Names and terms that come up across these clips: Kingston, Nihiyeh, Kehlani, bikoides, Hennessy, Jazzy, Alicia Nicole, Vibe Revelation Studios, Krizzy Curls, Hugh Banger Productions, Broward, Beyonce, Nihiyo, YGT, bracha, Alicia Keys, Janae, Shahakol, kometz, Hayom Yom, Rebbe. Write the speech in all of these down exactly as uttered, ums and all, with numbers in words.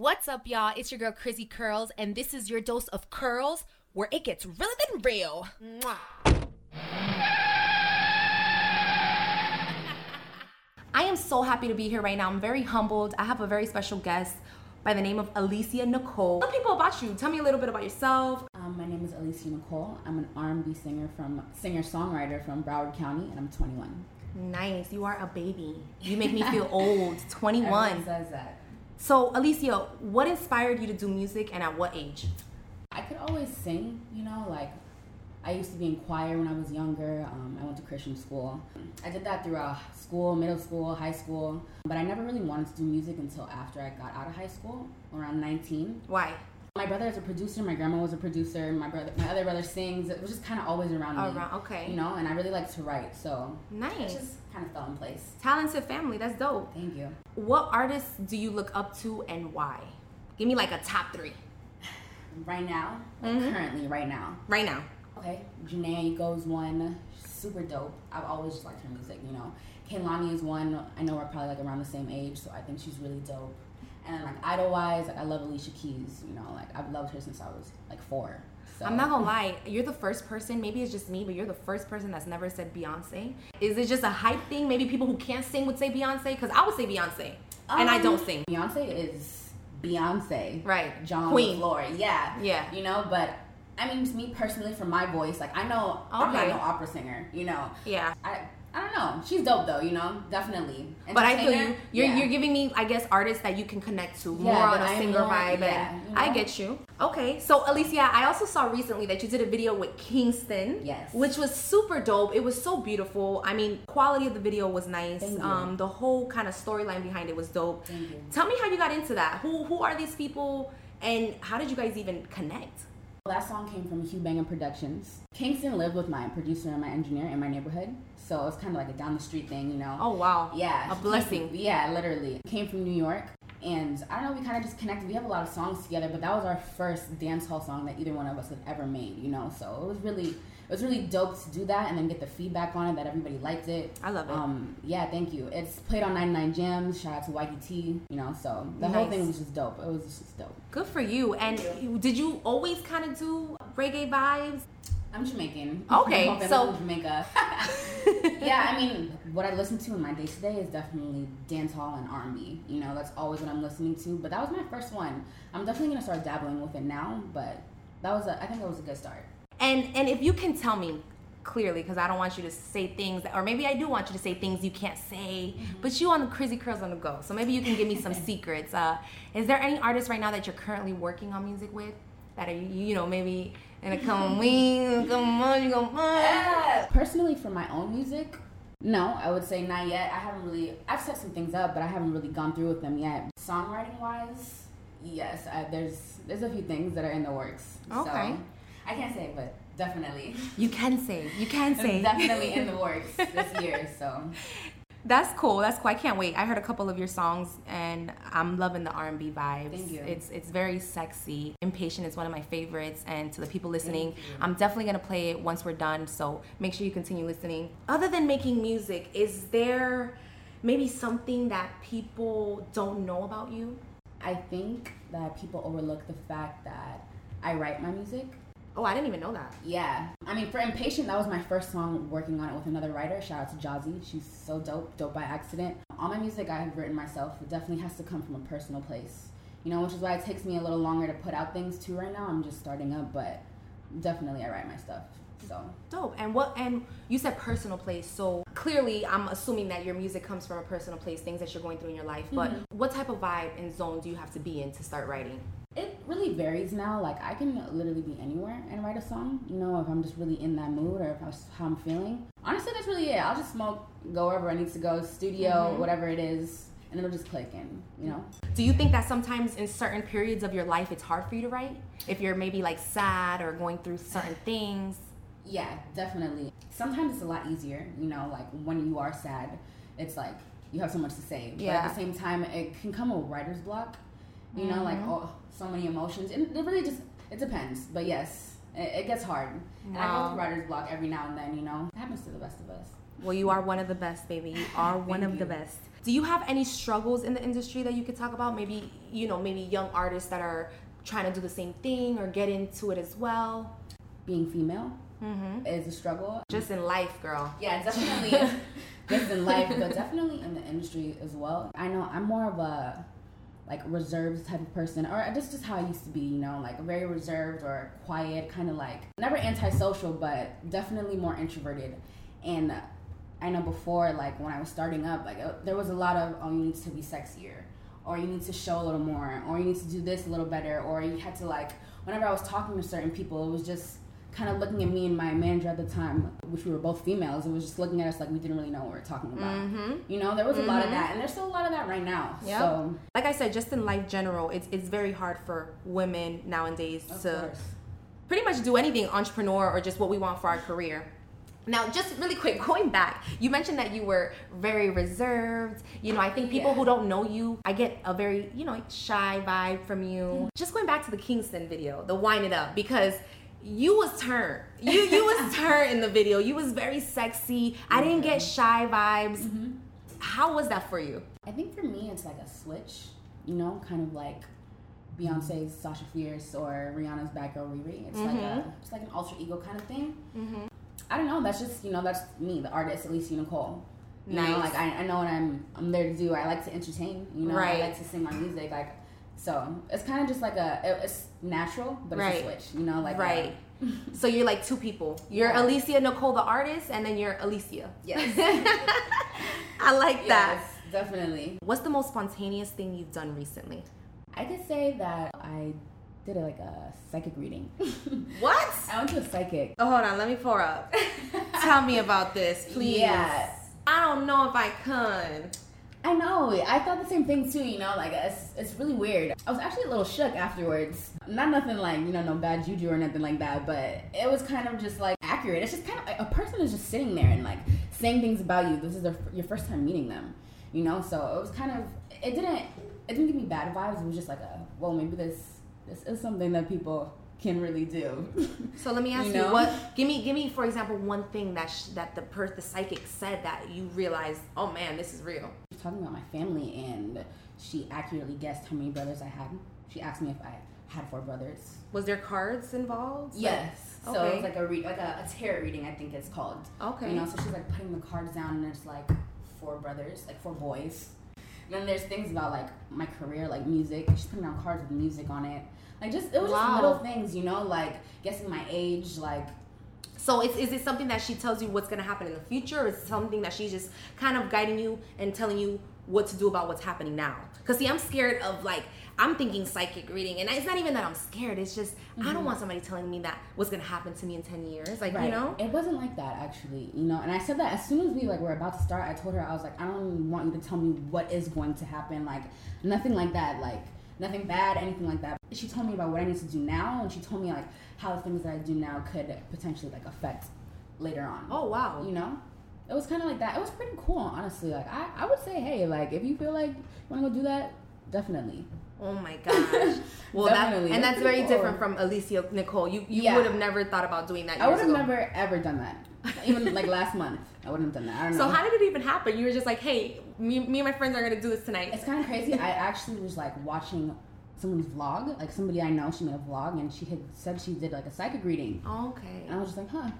What's up, y'all? It's your girl Krizzy Curls, and this is your dose of curls where it gets realer than real. Mwah. I am so happy to be here right now. I'm very humbled. I have a very special guest by the name of Alicia Nicole. Tell people about you. Tell me a little bit about yourself. Um, my name is Alicia Nicole. I'm an R and B singer from singer-songwriter from Broward County, and I'm twenty-one. Nice. You are a baby. You make me feel old. twenty-one. Everyone says that. So, Alicia, what inspired you to do music, and at what age? I could always sing, you know, like, I used to be in choir when I was younger. Um, I went to Christian school. I did that throughout school, middle school, high school, but I never really wanted to do music until after I got out of high school, around nineteen. Why? My brother is a producer, my grandma was a producer, my brother, my other brother sings. It was just kind of always around me. Around, okay. You know, and I really like to write, so. Nice. It just kind of fell in place. Talented family, that's dope. Thank you. What artists do you look up to and why? Give me like a top three. Right now? Mm-hmm. Like currently, right now. Right now. Okay. Janae goes one. Super dope. I've always just liked her music, you know. Kehlani is one. I know we're probably like around the same age, so I think she's really dope. And like idol-wise, like I love Alicia Keys, you know, like I've loved her since I was like four. So. I'm not gonna lie, you're the first person, maybe it's just me, but you're the first person that's never said Beyonce. Is it just a hype thing? Maybe people who can't sing would say Beyonce? Because I would say Beyonce, um, and I don't sing. Beyonce is Beyonce. Right. John Queen. Lori, yeah. Yeah. You know, but I mean, just me personally, from my voice, like I know, okay. I'm not an opera singer, you know. Yeah. I, I don't know. She's dope though, you know, definitely. But I feel you. You're yeah. you're giving me, I guess, artists that you can connect to, yeah, more on a singer vibe. Yeah, and you know? I get you. Okay, so Alicia, I also saw recently that you did a video with Kingston. Yes. Which was super dope. It was so beautiful. I mean, quality of the video was nice. Thank um, you. The whole kind of storyline behind it was dope. Thank you. Tell me how you got into that. Who who are these people, and how did you guys even connect? That song came from Hugh Banger Productions. Kingston lived with my producer and my engineer in my neighborhood, so it was kind of like a down the street thing, you know. Oh wow! Yeah, a blessing. Came, yeah, literally came from New York, and I don't know. We kind of just connected. We have a lot of songs together, but that was our first dance hall song that either one of us had ever made, you know. So it was really, it was really dope to do that, and then get the feedback on it that everybody liked it. I love it. Um, yeah, thank you. It's played on ninety-nine Jams. Shout out to Y G T, you know. So the nice. Whole thing was just dope. It was just dope. Good for you. And you. Did you always kind of do reggae vibes? I'm Jamaican. Okay, I'm so Jamaica. Yeah, I mean, what I listen to in my day to day is definitely dancehall and R and B. You know, that's always what I'm listening to. But that was my first one. I'm definitely gonna start dabbling with it now. But that was, a, I think, that was a good start. And and if you can tell me clearly, because I don't want you to say things, or maybe I do want you to say things you can't say. Mm-hmm. But you on the Krizzy Curls on the go, so maybe you can give me some secrets. Uh, is there any artists right now that you're currently working on music with? That are, you know, maybe in a come wings, come on, you go on. Personally, for my own music, no, I would say not yet. I haven't really, I've set some things up, but I haven't really gone through with them yet. Songwriting-wise, yes, I, there's there's a few things that are in the works. Okay. So I can't say, but definitely. You can say, you can say. Definitely in the works this year, so. That's cool. That's cool. I can't wait. I heard a couple of your songs, and I'm loving the R and B vibes. Thank you. It's it's very sexy. Impatient is one of my favorites, and to the people listening, I'm definitely gonna play it once we're done. So make sure you continue listening. Other than making music, is there maybe something that people don't know about you? I think that people overlook the fact that I write my music. Oh, I didn't even know that. Yeah. I mean, for Impatient, that was my first song working on it with another writer. Shout out to Jazzy. She's so dope. Dope by accident. All my music I have written myself. It definitely has to come from a personal place, you know, which is why it takes me a little longer to put out things too right now. I'm just starting up, but definitely I write my stuff. So dope. And what and you said personal place, so clearly I'm assuming that your music comes from a personal place, things that you're going through in your life. But mm-hmm. What type of vibe and zone do you have to be in to start writing? It really varies now. Like, I can literally be anywhere and write a song, you know, if I'm just really in that mood or if I'm, how I'm feeling. Honestly, that's really it. I'll just smoke, go wherever I need to go, studio, mm-hmm. whatever it is, and it'll just click in, you know? Do you think that sometimes in certain periods of your life it's hard for you to write? If you're maybe, like, sad or going through certain things? Yeah, definitely. Sometimes it's a lot easier, you know, like, when you are sad, it's like, you have so much to say. Yeah. But at the same time, it can come a writer's block. You know, mm-hmm. like, oh, so many emotions. And it really just, it depends. But yes, it, it gets hard. Wow. And I go through writer's block every now and then, you know. It happens to the best of us. Well, you are one of the best, baby. You are one of you. the best. Do you have any struggles in the industry that you could talk about? Maybe, you know, maybe young artists that are trying to do the same thing or get into it as well? Being female mm-hmm. is a struggle. Just in life, girl. Yeah, definitely. Just in life, but definitely in the industry as well. I know I'm more of a, like, reserved type of person, or just, just how I used to be, you know, like, very reserved or quiet, kind of like, never antisocial, but definitely more introverted. And I know before, like, when I was starting up, like, uh, there was a lot of, oh, you need to be sexier, or you need to show a little more, or you need to do this a little better, or you had to, like, whenever I was talking to certain people, it was just kind of looking at me and my manager at the time, which we were both females, it was just looking at us like we didn't really know what we were talking about. Mm-hmm. You know, there was mm-hmm. a lot of that, and there's still a lot of that right now. Yep. So, like I said, just in life general, it's it's very hard for women nowadays of to course. pretty much do anything entrepreneur or just what we want for our career. Now, just really quick, going back, you mentioned that you were very reserved. You know, I think people yeah. who don't know you, I get a very, you know, shy vibe from you. Mm-hmm. Just going back to the Kingston video, the Wind It Up, because you was turned. You you was turned in the video. You was very sexy. I didn't get shy vibes. Mm-hmm. How was that for you? I think for me, it's like a switch, you know, kind of like Beyonce's Sasha Fierce or Rihanna's Bad Girl Riri. It's mm-hmm. like a, it's like an alter ego kind of thing. Mm-hmm. I don't know. That's just, you know, that's me, the artist, Alicia Nicole. You nice. know, like I, I know what I'm I'm there to do. I like to entertain. You know, right. I like to sing my music. Like. So it's kind of just like a, it, it's natural, but right. it's a switch, you know, like right. That. So you're like two people. You're yeah. Alicia Nicole, the artist, and then you're Alicia. Yes. I like that. Yes, definitely. What's the most spontaneous thing you've done recently? I could say that I did a, like a psychic reading. What? I went to a psychic. Oh, hold on. Let me pour up. Tell me about this, please. Yes. I don't know if I can. I know. I thought the same thing too, you know, like it's, it's really weird. I was actually a little shook afterwards. Not nothing like, you know, no bad juju or nothing like that, but it was kind of just like accurate. It's just kind of like a person is just sitting there and like saying things about you. This is their, your first time meeting them, you know? So it was kind of, it didn't, it didn't give me bad vibes. It was just like a, well, maybe this, this is something that people can really do. So let me ask you, know? you what, give me, give me, for example, one thing that, sh- that the per- the psychic said that you realized, oh man, this is real. Talking about my family, and she accurately guessed how many brothers I had. She asked me if I had four brothers. Was there cards involved? Yes. Like, okay. So it was like a read, like a, a tarot reading, I think it's called. Okay. You know, so she's like putting the cards down, and there's like four brothers, like four boys. And then there's things about like my career, like music. She's putting down cards with music on it. Like just it was wow. just little things, you know, like guessing my age, like. So it's, is it something that she tells you what's going to happen in the future, or is it something that she's just kind of guiding you and telling you what to do about what's happening now? Because, see, I'm scared of, like, I'm thinking psychic reading, and it's not even that I'm scared. It's just mm-hmm. I don't want somebody telling me that what's going to happen to me in ten years. Like, right. you know? It wasn't like that, actually, you know? And I said that as soon as we, like, were about to start, I told her, I was like, I don't want you to tell me what is going to happen. Like, nothing like that, like, nothing bad, anything like that. She told me about what I need to do now, and she told me, like, how the things that I do now could potentially, like, affect later on. Oh, wow. You know? It was kind of like that. It was pretty cool, honestly. Like, I, I would say, hey, like, if you feel like you want to go do that, definitely. Oh, my gosh. Well, that, and that's very cool. different from Alicia Nicole. You you yeah. would have never thought about doing that years I would have ago. never, ever done that. Even, like, last month, I wouldn't have done that. I don't know. So how did it even happen? You were just like, hey, me, me and my friends are going to do this tonight. It's kind of crazy. I actually was, like, watching someone's vlog, like somebody I know, she made a vlog, and she had said she did like a psychic reading. Oh, okay. And I was just like, huh.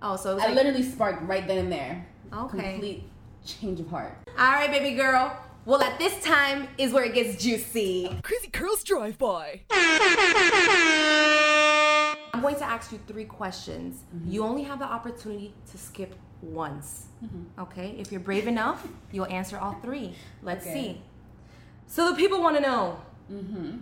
Oh, so it was I like... literally sparked right then and there. Okay. Complete change of heart. All right, baby girl. Well, at this time is where it gets juicy. Krizzy Curls drive-by. I'm going to ask you three questions. Mm-hmm. You only have the opportunity to skip once. Mm-hmm. Okay? If you're brave enough, you'll answer all three. Let's okay. see. So the people want to know, mm-hmm.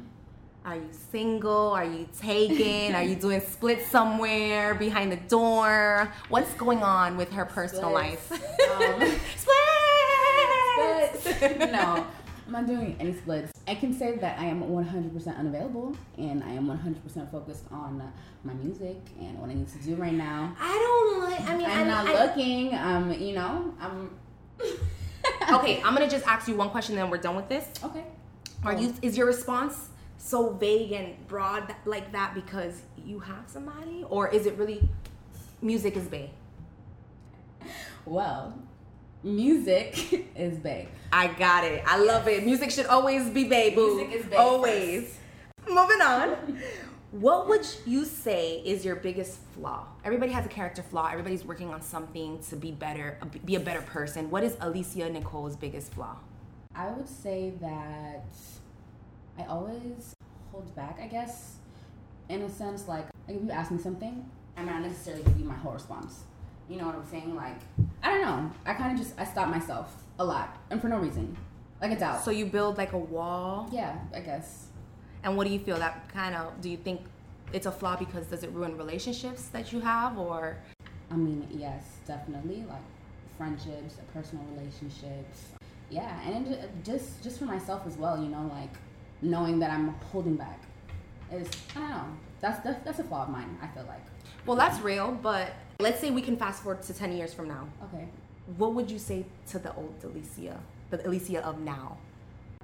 are you single? Are you taken? Are you doing splits somewhere behind the door? What's going on with her personal splits. life? Um, splits! Splits! No, I'm not doing any splits. I can say that I am one hundred percent unavailable, and I am one hundred percent focused on my music and what I need to do right now. I don't like, I mean, I'm I, not I, looking. Um, you know, I'm. Okay, I'm gonna just ask you one question, then we're done with this. Okay. Are you? Is your response so vague and broad that, like that because you have somebody, or is it really music is bae? Well, music is bae. I got it. I love it. Music should always be bae, boo. Music is bae. Always. First. Moving on. What would you say is your biggest flaw? Everybody has a character flaw. Everybody's working on something to be better, be a better person. What is Alicia Nicole's biggest flaw? I would say that I always hold back, I guess. In a sense, like, like if you ask me something, I might not necessarily give you my whole response. You know what I'm saying? Like, I don't know. I kind of just, I stop myself a lot. And for no reason. Like a doubt. So you build like a wall? Yeah, I guess. And what do you feel that kind of, do you think it's a flaw because does it ruin relationships that you have or? I mean, yes, definitely. Like friendships, personal relationships. Yeah, and just just for myself as well, you know, like knowing that I'm holding back is, I don't know. That's, that's, that's a flaw of mine, I feel like. Well, yeah. That's real, but let's say we can fast forward to ten years from now. Okay. What would you say to the old Alicia, the Alicia of now?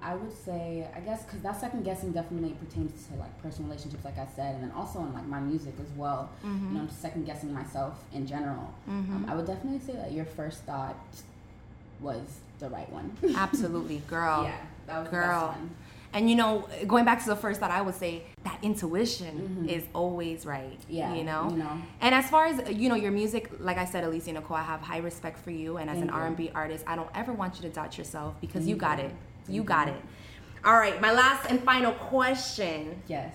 I would say, I guess, because that second guessing definitely pertains to, like, personal relationships, like I said, and then also in, like, my music as well. Mm-hmm. You know, I'm second guessing myself in general. Mm-hmm. Um, I would definitely say that your first thought was the right one. Absolutely, girl. Yeah, that was girl. The best one. And, you know, going back to the first thought, I would say that intuition mm-hmm. is always right, yeah, you know? you know? And as far as, you know, your music, like I said, Alicia Nicole, I have high respect for you. And as Thank an you. R and B artist, I don't ever want you to doubt yourself because Thank you got you. it. You Thank got you. it. All right. My last and final question. Yes.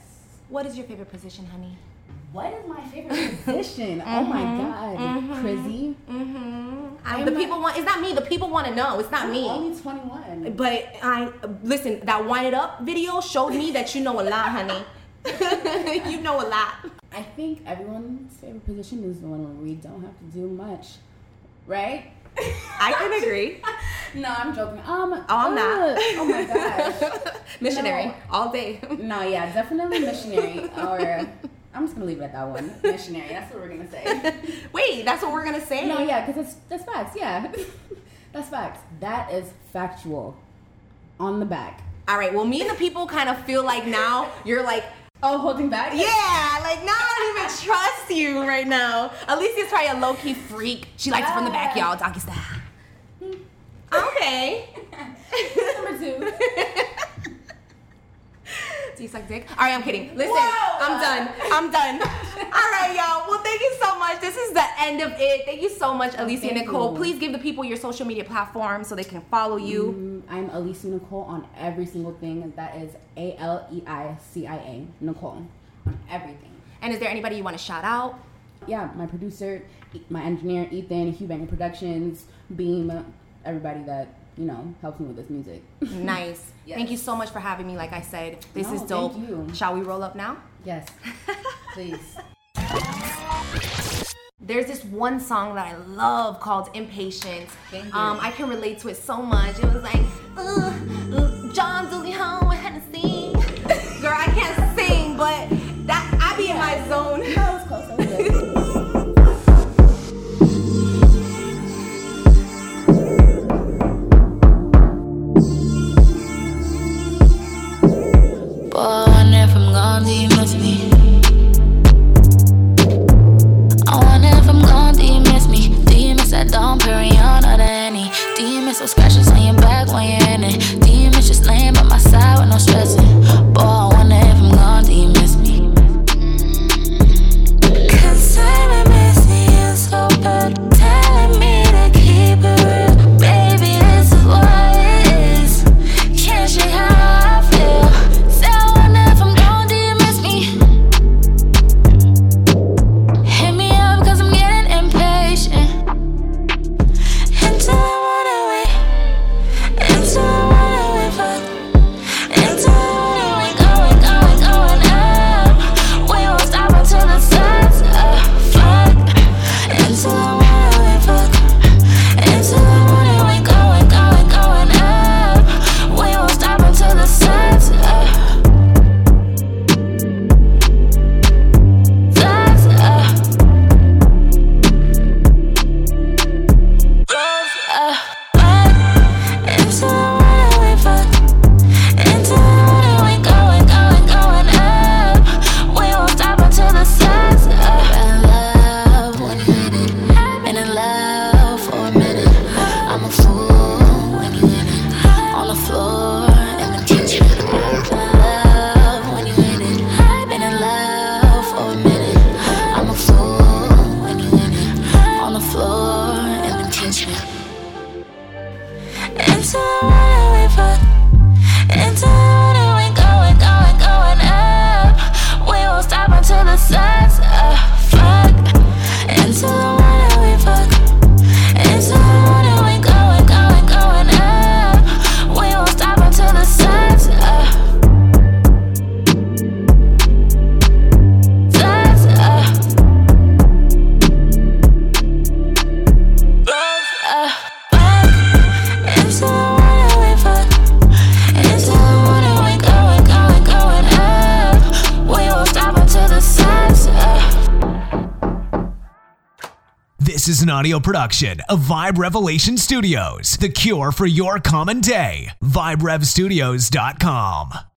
What is your favorite position, honey? What is my favorite position? Mm-hmm. Oh, my God. Mm-hmm. Krizzy. Mm-hmm. I, the not, people want, it's not me. The people want to know. It's not I'm me. I'm only twenty-one. But I, listen, that Wind It Up video showed me that you know a lot, honey. You know a lot. I think everyone's favorite position is the one where we don't have to do much. Right? I can agree. No, I'm joking. Um, oh, I'm uh, not. Oh, my gosh. Missionary. No. All day. No, yeah, definitely missionary or... I'm just going to leave it at that one. Missionary. That's what we're going to say. Wait, that's what we're going to say? No, yeah, because that's, that's facts. Yeah. That's facts. That is factual. On the back. All right. Well, me and the people kind of feel like now you're like... Oh, holding back? Yeah. Like, now I don't even trust you right now. Alicia's probably a low-key freak. She likes ah. from the back, y'all. Doggy style. Okay. Number two. Do you suck dick? All right, I'm kidding. Listen, Whoa. I'm done. I'm done. All right, y'all. Well, thank you so much. This is the end of it. Thank you so much, Alicia thank Nicole. You. Please give the people your social media platform so they can follow you. Mm, I'm Alicia Nicole on every single thing. That is A L E I C I A, Nicole, on everything. And is there anybody you want to shout out? Yeah, my producer, my engineer, Ethan, Hugh Banger Productions, Beam, everybody that... you know, helps me with this music. Nice. Yes. Thank you so much for having me. Like I said, this no, is dope. Thank you. Shall we roll up now? Yes. Please. There's this one song that I love called Impatient. Thank you. Um, I can relate to it so much. It was like, ooh, John Dooley home with Hennessy. Girl, I can't sing, but that I be in my zone. No, it's close. It was good. So is an audio production of Vibe Revelation Studios, the cure for your common day. Vibe Rev Studios dot com.